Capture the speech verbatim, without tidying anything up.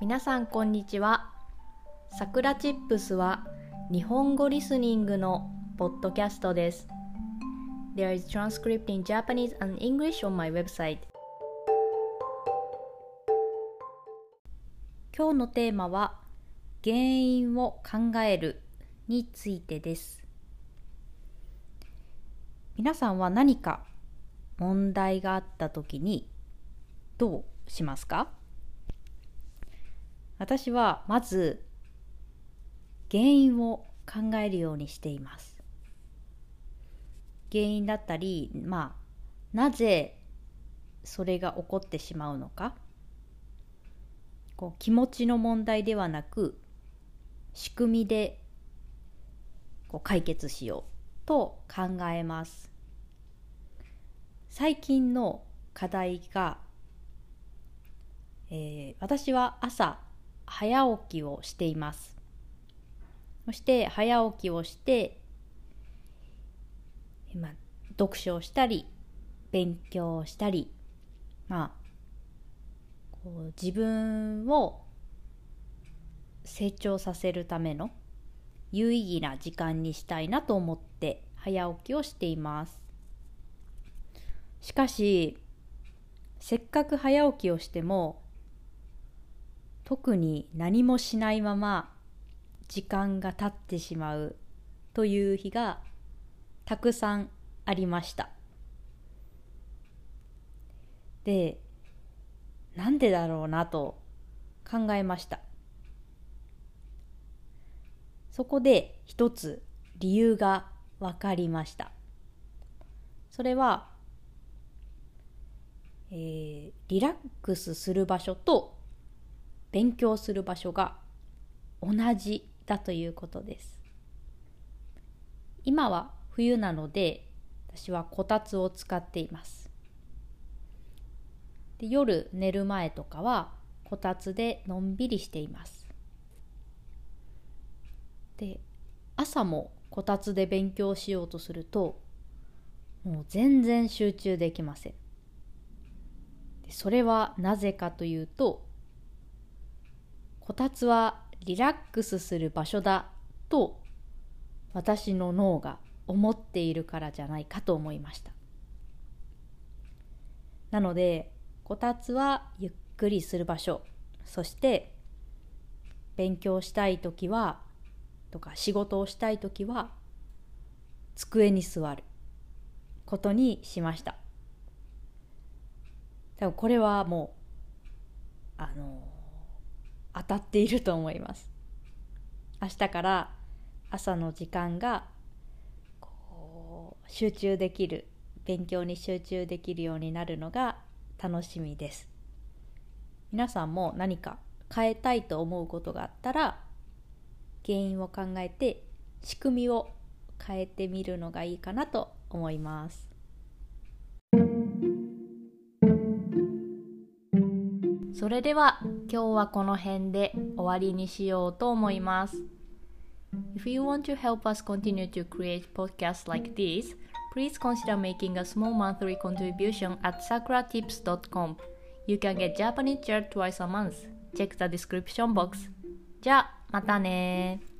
皆さんこんにちは。さくらチップスは日本語リスニングのポッドキャストです。There is transcript in Japanese and English on my website。今日のテーマは原因を考えるについてです。皆さんは何か問題があったときにどうしますか？私はまず原因を考えるようにしています。原因だったり、まあ、なぜそれが起こってしまうのか、こう気持ちの問題ではなく仕組みでこう解決しようと考えます。最近の課題が、えー、私は朝早起きをしています。そして早起きをして、まあ、読書をしたり勉強をしたり、まあ、こう自分を成長させるための有意義な時間にしたいなと思って早起きをしています。しかし、せっかく早起きをしても特に何もしないまま時間が経ってしまうという日がたくさんありました。で、なんでだろうなと考えました。そこで一つ理由が分かりました。それは、えー、リラックスする場所と勉強する場所が同じだということです。今は冬なので、私はこたつを使っています。で、夜寝る前とかはこたつでのんびりしています。で、朝もこたつで勉強しようとすると、もう全然集中できません。で、それはなぜかというと、こたつはリラックスする場所だと私の脳が思っているからじゃないかと思いました。なので、こたつはゆっくりする場所、そして勉強したいときは、とか仕事をしたいときは、机に座ることにしました。でもこれはもう、あの、当たっていると思います。明日から朝の時間がこう集中できる、勉強に集中できるようになるのが楽しみです。皆さんも何か変えたいと思うことがあったら、原因を考えて仕組みを変えてみるのがいいかなと思います。それでは今日はこの辺で終わりにしようと思います。If you want to help us continue to create podcasts like this, please consider making a small monthly contribution at sakuratips dot com. You can get Japanese chair twice a month. Check the description box. じゃあ、またねー。